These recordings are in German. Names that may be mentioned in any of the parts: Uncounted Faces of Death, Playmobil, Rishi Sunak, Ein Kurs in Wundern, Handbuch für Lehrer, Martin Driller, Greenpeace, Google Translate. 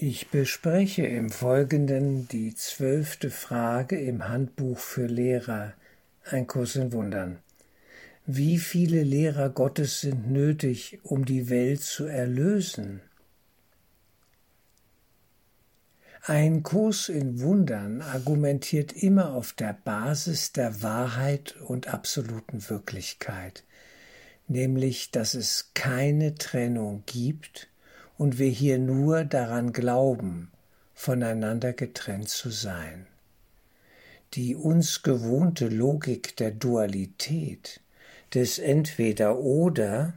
Ich bespreche im Folgenden die 12. Frage im Handbuch für Lehrer, Ein Kurs in Wundern. Wie viele Lehrer Gottes sind nötig, um die Welt zu erlösen? Ein Kurs in Wundern argumentiert immer auf der Basis der Wahrheit und absoluten Wirklichkeit, nämlich, dass es keine Trennung gibt und wir hier nur daran glauben, voneinander getrennt zu sein. Die uns gewohnte Logik der Dualität, des Entweder-Oder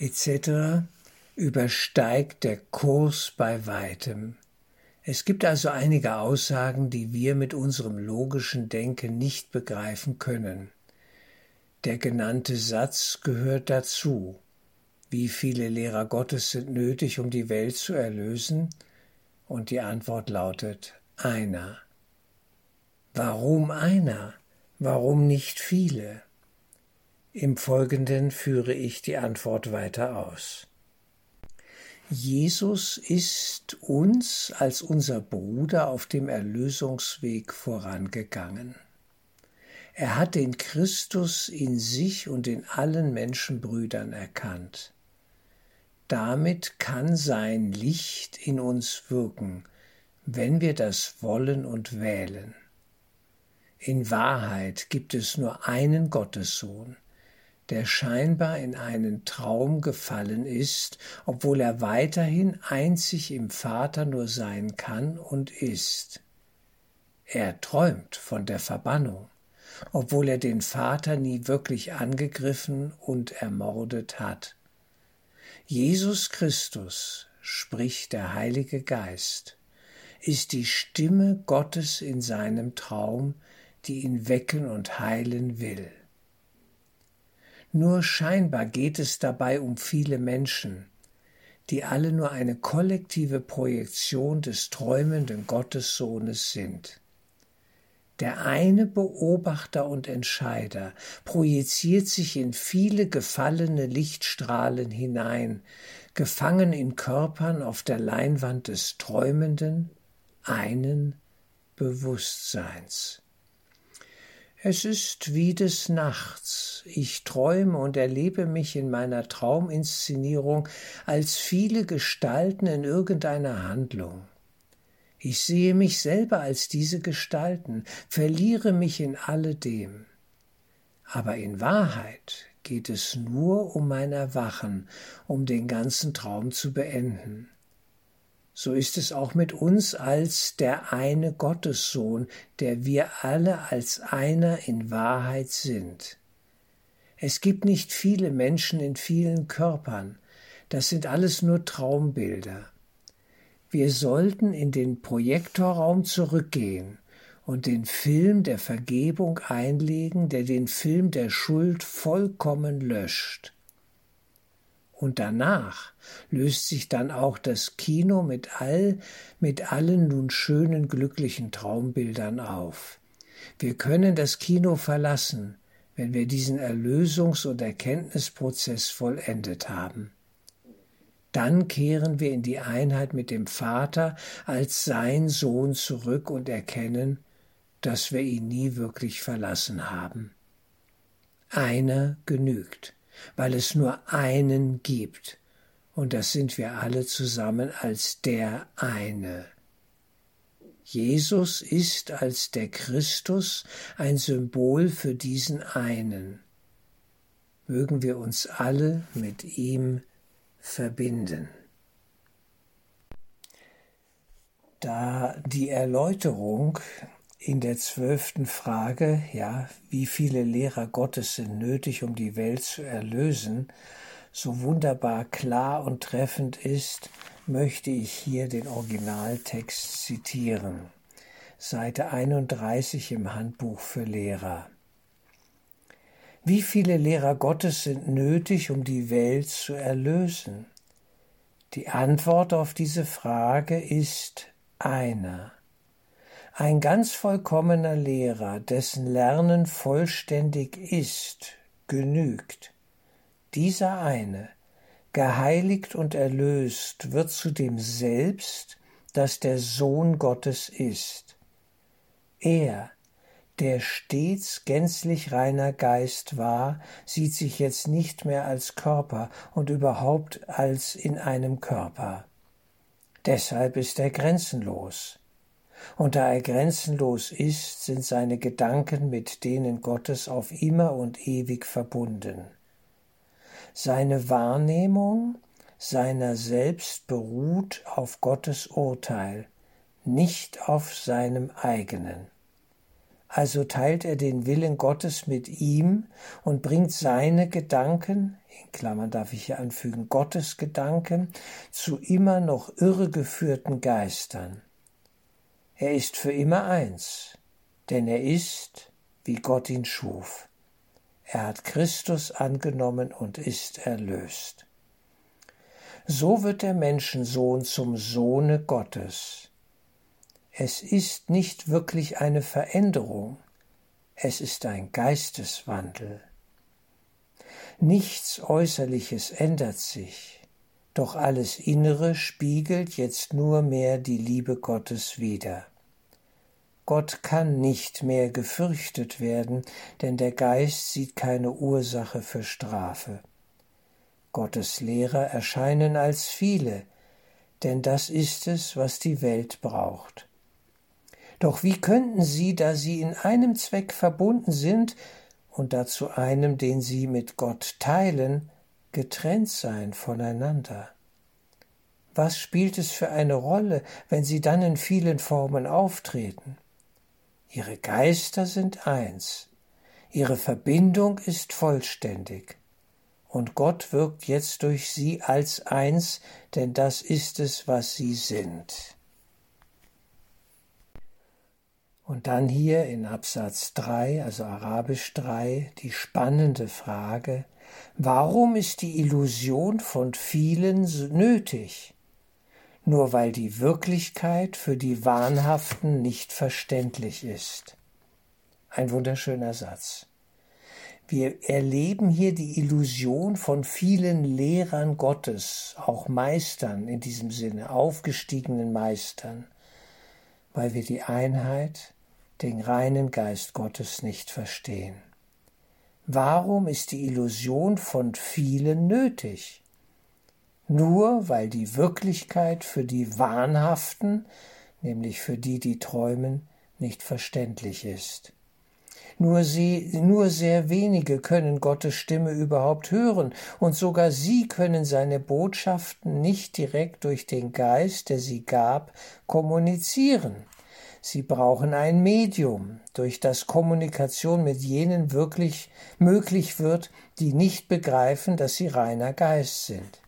etc. übersteigt der Kurs bei weitem. Es gibt also einige Aussagen, die wir mit unserem logischen Denken nicht begreifen können. Der genannte Satz gehört dazu. Wie viele Lehrer Gottes sind nötig, um die Welt zu erlösen? Und die Antwort lautet: einer. Warum einer? Warum nicht viele? Im Folgenden führe ich die Antwort weiter aus. Jesus ist uns als unser Bruder auf dem Erlösungsweg vorangegangen. Er hat den Christus in sich und in allen Menschenbrüdern erkannt. Damit kann sein Licht in uns wirken, wenn wir das wollen und wählen. In Wahrheit gibt es nur einen Gottessohn, der scheinbar in einen Traum gefallen ist, obwohl er weiterhin einzig im Vater nur sein kann und ist. Er träumt von der Verbannung, obwohl er den Vater nie wirklich angegriffen und ermordet hat. Jesus Christus, sprich der Heilige Geist, ist die Stimme Gottes in seinem Traum, die ihn wecken und heilen will. Nur scheinbar geht es dabei um viele Menschen, die alle nur eine kollektive Projektion des träumenden Gottessohnes sind. Der eine Beobachter und Entscheider projiziert sich in viele gefallene Lichtstrahlen hinein, gefangen in Körpern auf der Leinwand des träumenden, einen Bewusstseins. Es ist wie des Nachts. Ich träume und erlebe mich in meiner Trauminszenierung als viele Gestalten in irgendeiner Handlung. Ich sehe mich selber als diese Gestalten, verliere mich in alledem. Aber in Wahrheit geht es nur um mein Erwachen, um den ganzen Traum zu beenden. So ist es auch mit uns als der eine Gottessohn, der wir alle als einer in Wahrheit sind. Es gibt nicht viele Menschen in vielen Körpern, das sind alles nur Traumbilder. Wir sollten in den Projektorraum zurückgehen und den Film der Vergebung einlegen, der den Film der Schuld vollkommen löscht. Und danach löst sich dann auch das Kino mit allen nun schönen, glücklichen Traumbildern auf. Wir können das Kino verlassen, wenn wir diesen Erlösungs- und Erkenntnisprozess vollendet haben. Dann kehren wir in die Einheit mit dem Vater als sein Sohn zurück und erkennen, dass wir ihn nie wirklich verlassen haben. Einer genügt, weil es nur einen gibt, und das sind wir alle zusammen als der eine. Jesus ist als der Christus ein Symbol für diesen einen. Mögen wir uns alle mit ihm verbinden. Da die Erläuterung in der 12. Frage, wie viele Lehrer Gottes sind nötig, um die Welt zu erlösen, so wunderbar klar und treffend ist, möchte ich hier den Originaltext zitieren. Seite 31 im Handbuch für Lehrer. Wie viele Lehrer Gottes sind nötig, um die Welt zu erlösen? Die Antwort auf diese Frage ist einer. Ein ganz vollkommener Lehrer, dessen Lernen vollständig ist, genügt. Dieser eine, Geheiligt und erlöst wird zu dem Selbst, das der Sohn Gottes ist. Er, der stets gänzlich reiner Geist war, sieht sich jetzt nicht mehr als Körper und überhaupt als in einem Körper. Deshalb ist er grenzenlos. Und da er grenzenlos ist, sind seine Gedanken mit denen Gottes auf immer und ewig verbunden. Seine Wahrnehmung seiner selbst beruht auf Gottes Urteil, nicht auf seinem eigenen. Also teilt er den Willen Gottes mit ihm und bringt seine Gedanken, in Klammern darf ich hier anfügen, Gottes Gedanken, zu immer noch irregeführten Geistern. Er ist für immer eins, denn er ist, wie Gott ihn schuf. Er hat Christus angenommen und ist erlöst. So wird der Menschensohn zum Sohne Gottes. Es ist nicht wirklich eine Veränderung, es ist ein Geisteswandel. Nichts Äußerliches ändert sich, doch alles Innere spiegelt jetzt nur mehr die Liebe Gottes wider. Gott kann nicht mehr gefürchtet werden, denn der Geist sieht keine Ursache für Strafe. Gottes Lehrer erscheinen als viele, denn das ist es, was die Welt braucht. Doch wie könnten sie, da sie in einem Zweck verbunden sind und dazu einem, den sie mit Gott teilen, getrennt sein voneinander? Was spielt es für eine Rolle, wenn sie dann in vielen Formen auftreten? Ihre Geister sind eins, ihre Verbindung ist vollständig und Gott wirkt jetzt durch sie als eins, denn das ist es, was sie sind. Und dann hier in Absatz 3, also Arabisch 3, die spannende Frage: Warum ist die Illusion von vielen nötig? Nur weil die Wirklichkeit für die Wahnhaften nicht verständlich ist. Ein wunderschöner Satz. Wir erleben hier die Illusion von vielen Lehrern Gottes, auch Meistern in diesem Sinne, aufgestiegenen Meistern, weil wir die Einheit, den reinen Geist Gottes nicht verstehen. Warum ist die Illusion von vielen nötig? Nur weil die Wirklichkeit für die Wahnhaften, nämlich für die, die träumen, nicht verständlich ist. Nur sehr wenige können Gottes Stimme überhaupt hören, und sogar sie können seine Botschaften nicht direkt durch den Geist, der sie gab, kommunizieren. Sie brauchen ein Medium, durch das Kommunikation mit jenen wirklich möglich wird, die nicht begreifen, dass sie reiner Geist sind.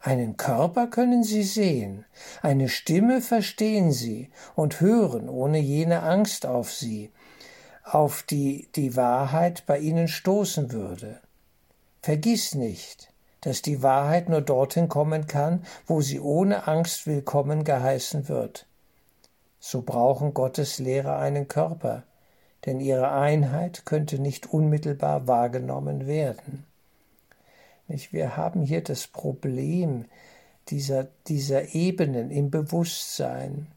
Einen Körper können sie sehen, eine Stimme verstehen sie und hören ohne jene Angst auf sie, auf die die Wahrheit bei ihnen stoßen würde. Vergiss nicht, dass die Wahrheit nur dorthin kommen kann, wo sie ohne Angst willkommen geheißen wird. So brauchen Gottes Lehrer einen Körper, denn ihre Einheit könnte nicht unmittelbar wahrgenommen werden. Wir haben hier das Problem dieser Ebenen im Bewusstsein.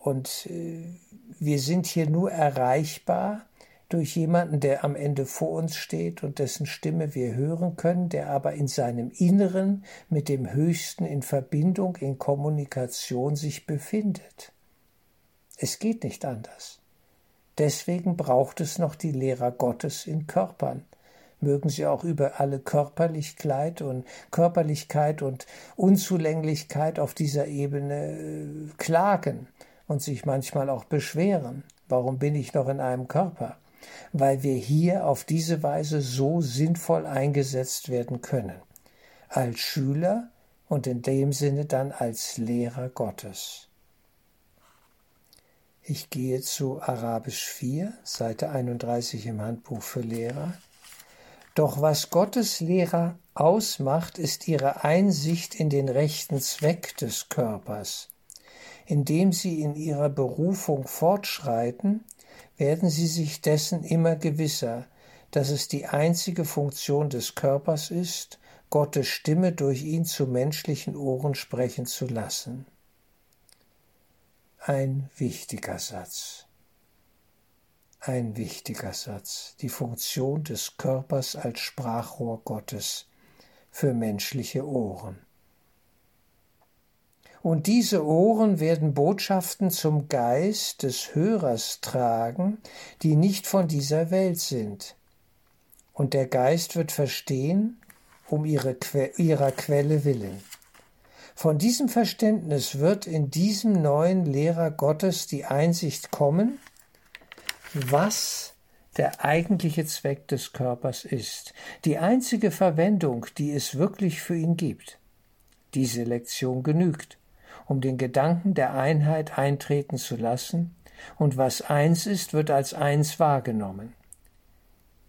Und wir sind hier nur erreichbar durch jemanden, der am Ende vor uns steht und dessen Stimme wir hören können, der aber in seinem Inneren mit dem Höchsten in Verbindung, in Kommunikation sich befindet. Es geht nicht anders. Deswegen braucht es noch die Lehrer Gottes in Körpern. Mögen sie auch über alle Körperlichkeit und Unzulänglichkeit auf dieser Ebene klagen. Und sich manchmal auch beschweren, warum bin ich noch in einem Körper? Weil wir hier auf diese Weise so sinnvoll eingesetzt werden können, als Schüler und in dem Sinne dann als Lehrer Gottes. Ich gehe zu Arabisch 4, Seite 31 im Handbuch für Lehrer. Doch was Gottes Lehrer ausmacht, ist ihre Einsicht in den rechten Zweck des Körpers. Indem sie in ihrer Berufung fortschreiten, werden sie sich dessen immer gewisser, dass es die einzige Funktion des Körpers ist, Gottes Stimme durch ihn zu menschlichen Ohren sprechen zu lassen. Ein wichtiger Satz. Ein wichtiger Satz. Die Funktion des Körpers als Sprachrohr Gottes für menschliche Ohren. Und diese Ohren werden Botschaften zum Geist des Hörers tragen, die nicht von dieser Welt sind. Und der Geist wird verstehen, um ihrer Quelle willen. Von diesem Verständnis wird in diesem neuen Lehrer Gottes die Einsicht kommen, was der eigentliche Zweck des Körpers ist, die einzige Verwendung, die es wirklich für ihn gibt. Diese Lektion genügt, um den Gedanken der Einheit eintreten zu lassen, und was eins ist, wird als eins wahrgenommen.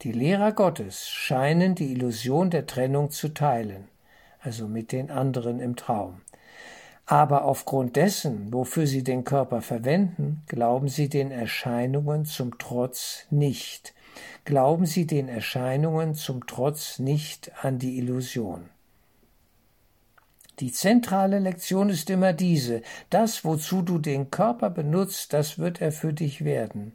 Die Lehrer Gottes scheinen die Illusion der Trennung zu teilen, also mit den anderen im Traum. Aber aufgrund dessen, wofür sie den Körper verwenden, glauben sie den Erscheinungen zum Trotz nicht. Glauben sie den Erscheinungen zum Trotz nicht an die Illusion. Die zentrale Lektion ist immer diese: Das, wozu du den Körper benutzt, das wird er für dich werden.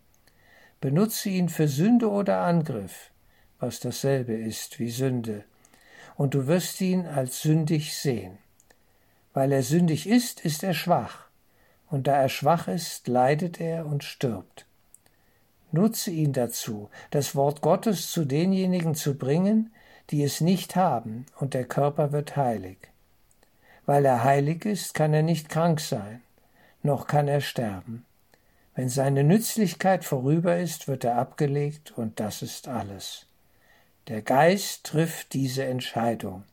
Benutze ihn für Sünde oder Angriff, was dasselbe ist wie Sünde, und du wirst ihn als sündig sehen. Weil er sündig ist, ist er schwach, und da er schwach ist, leidet er und stirbt. Nutze ihn dazu, das Wort Gottes zu denjenigen zu bringen, die es nicht haben, und der Körper wird heilig. Weil er heilig ist, kann er nicht krank sein, noch kann er sterben. Wenn seine Nützlichkeit vorüber ist, wird er abgelegt, und das ist alles. Der Geist trifft diese Entscheidung,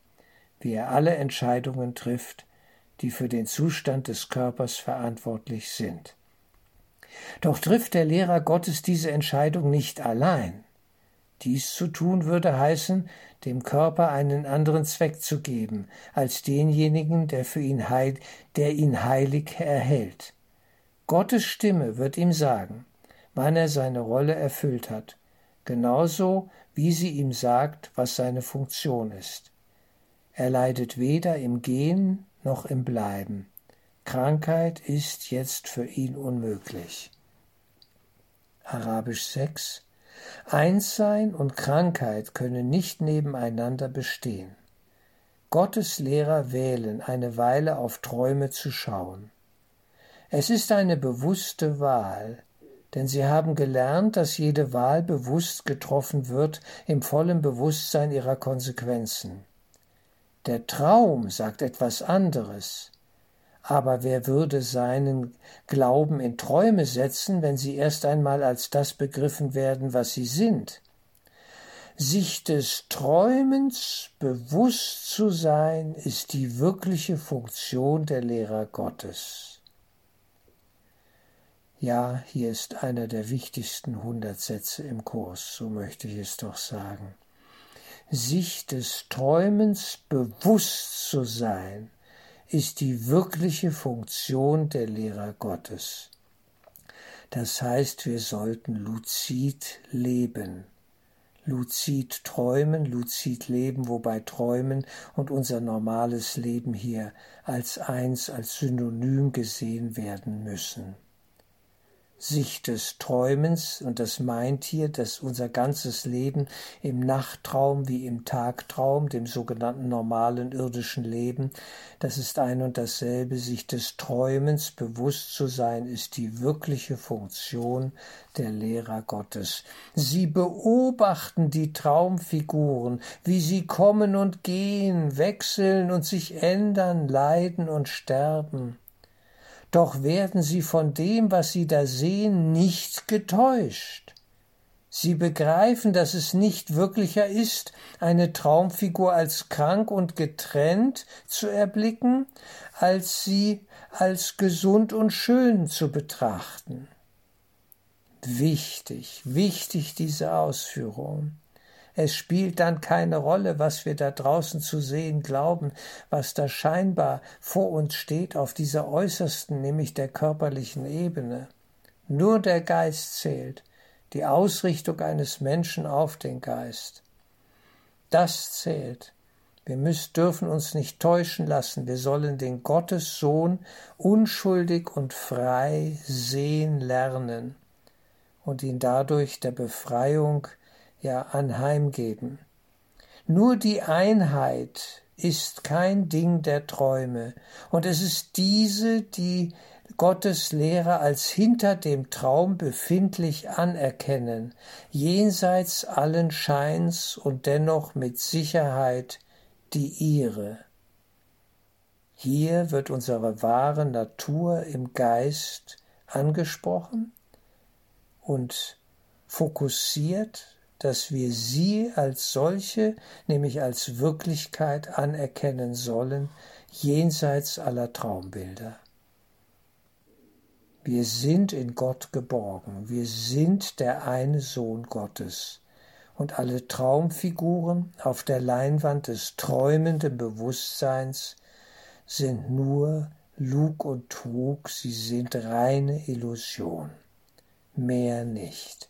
wie er alle Entscheidungen trifft, die für den Zustand des Körpers verantwortlich sind. Doch trifft der Lehrer Gottes diese Entscheidung nicht allein. Dies zu tun würde heißen, dem Körper einen anderen Zweck zu geben, als denjenigen, der ihn heilig erhält. Gottes Stimme wird ihm sagen, wann er seine Rolle erfüllt hat, genauso wie sie ihm sagt, was seine Funktion ist. Er leidet weder im Gehen noch im Bleiben. Krankheit ist jetzt für ihn unmöglich. Arabisch 6. Einssein und Krankheit können nicht nebeneinander bestehen. Gottes Lehrer wählen, eine Weile auf Träume zu schauen. Es ist eine bewusste Wahl, denn sie haben gelernt, dass jede Wahl bewusst getroffen wird, im vollen Bewusstsein ihrer Konsequenzen. Der Traum sagt etwas anderes. Aber wer würde seinen Glauben in Träume setzen, wenn sie erst einmal als das begriffen werden, was sie sind? Sich des Träumens bewusst zu sein, ist die wirkliche Funktion der Lehrer Gottes. Ja, hier ist einer der wichtigsten 100 Sätze im Kurs, so möchte ich es doch sagen. Sich des Träumens bewusst zu sein, ist die wirkliche Funktion der Lehrer Gottes. Das heißt, wir sollten luzid leben. Luzid träumen, luzid leben, wobei Träumen und unser normales Leben hier als eins, als Synonym gesehen werden müssen. Sich des Träumens, und das meint hier, dass unser ganzes Leben im Nachttraum wie im Tagtraum, dem sogenannten normalen irdischen Leben, das ist ein und dasselbe. Sich des Träumens bewusst zu sein, ist die wirkliche Funktion der Lehrer Gottes. Sie beobachten die Traumfiguren, wie sie kommen und gehen, wechseln und sich ändern, leiden und sterben. Doch werden sie von dem, was sie da sehen, nicht getäuscht. Sie begreifen, dass es nicht wirklicher ist, eine Traumfigur als krank und getrennt zu erblicken, als sie als gesund und schön zu betrachten. Wichtig, wichtig diese Ausführung. Es spielt dann keine Rolle, was wir da draußen zu sehen glauben, was da scheinbar vor uns steht auf dieser äußersten, nämlich der körperlichen Ebene. Nur der Geist zählt, die Ausrichtung eines Menschen auf den Geist. Das zählt, Wir dürfen uns nicht täuschen lassen. Wir sollen den Gottessohn unschuldig und frei sehen lernen und ihn dadurch der Befreiung anheimgeben. Nur die Einheit ist kein Ding der Träume, und es ist diese, die Gottes Lehrer als hinter dem Traum befindlich anerkennen, jenseits allen Scheins und dennoch mit Sicherheit die ihre. Hier wird unsere wahre Natur im Geist angesprochen und fokussiert, dass wir sie als solche, nämlich als Wirklichkeit, anerkennen sollen, jenseits aller Traumbilder. Wir sind in Gott geborgen, wir sind der eine Sohn Gottes, und alle Traumfiguren auf der Leinwand des träumenden Bewusstseins sind nur Lug und Trug, sie sind reine Illusion, mehr nicht.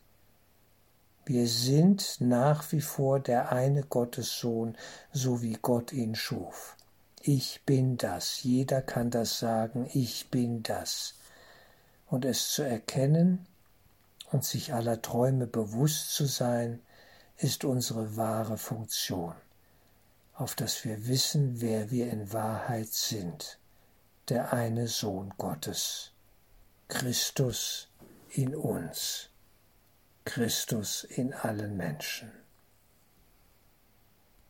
Wir sind nach wie vor der eine Gottessohn, so wie Gott ihn schuf. Ich bin das. Jeder kann das sagen. Ich bin das. Und es zu erkennen und sich aller Träume bewusst zu sein, ist unsere wahre Funktion, auf dass wir wissen, wer wir in Wahrheit sind. Der eine Sohn Gottes. Christus in uns. Christus in allen Menschen.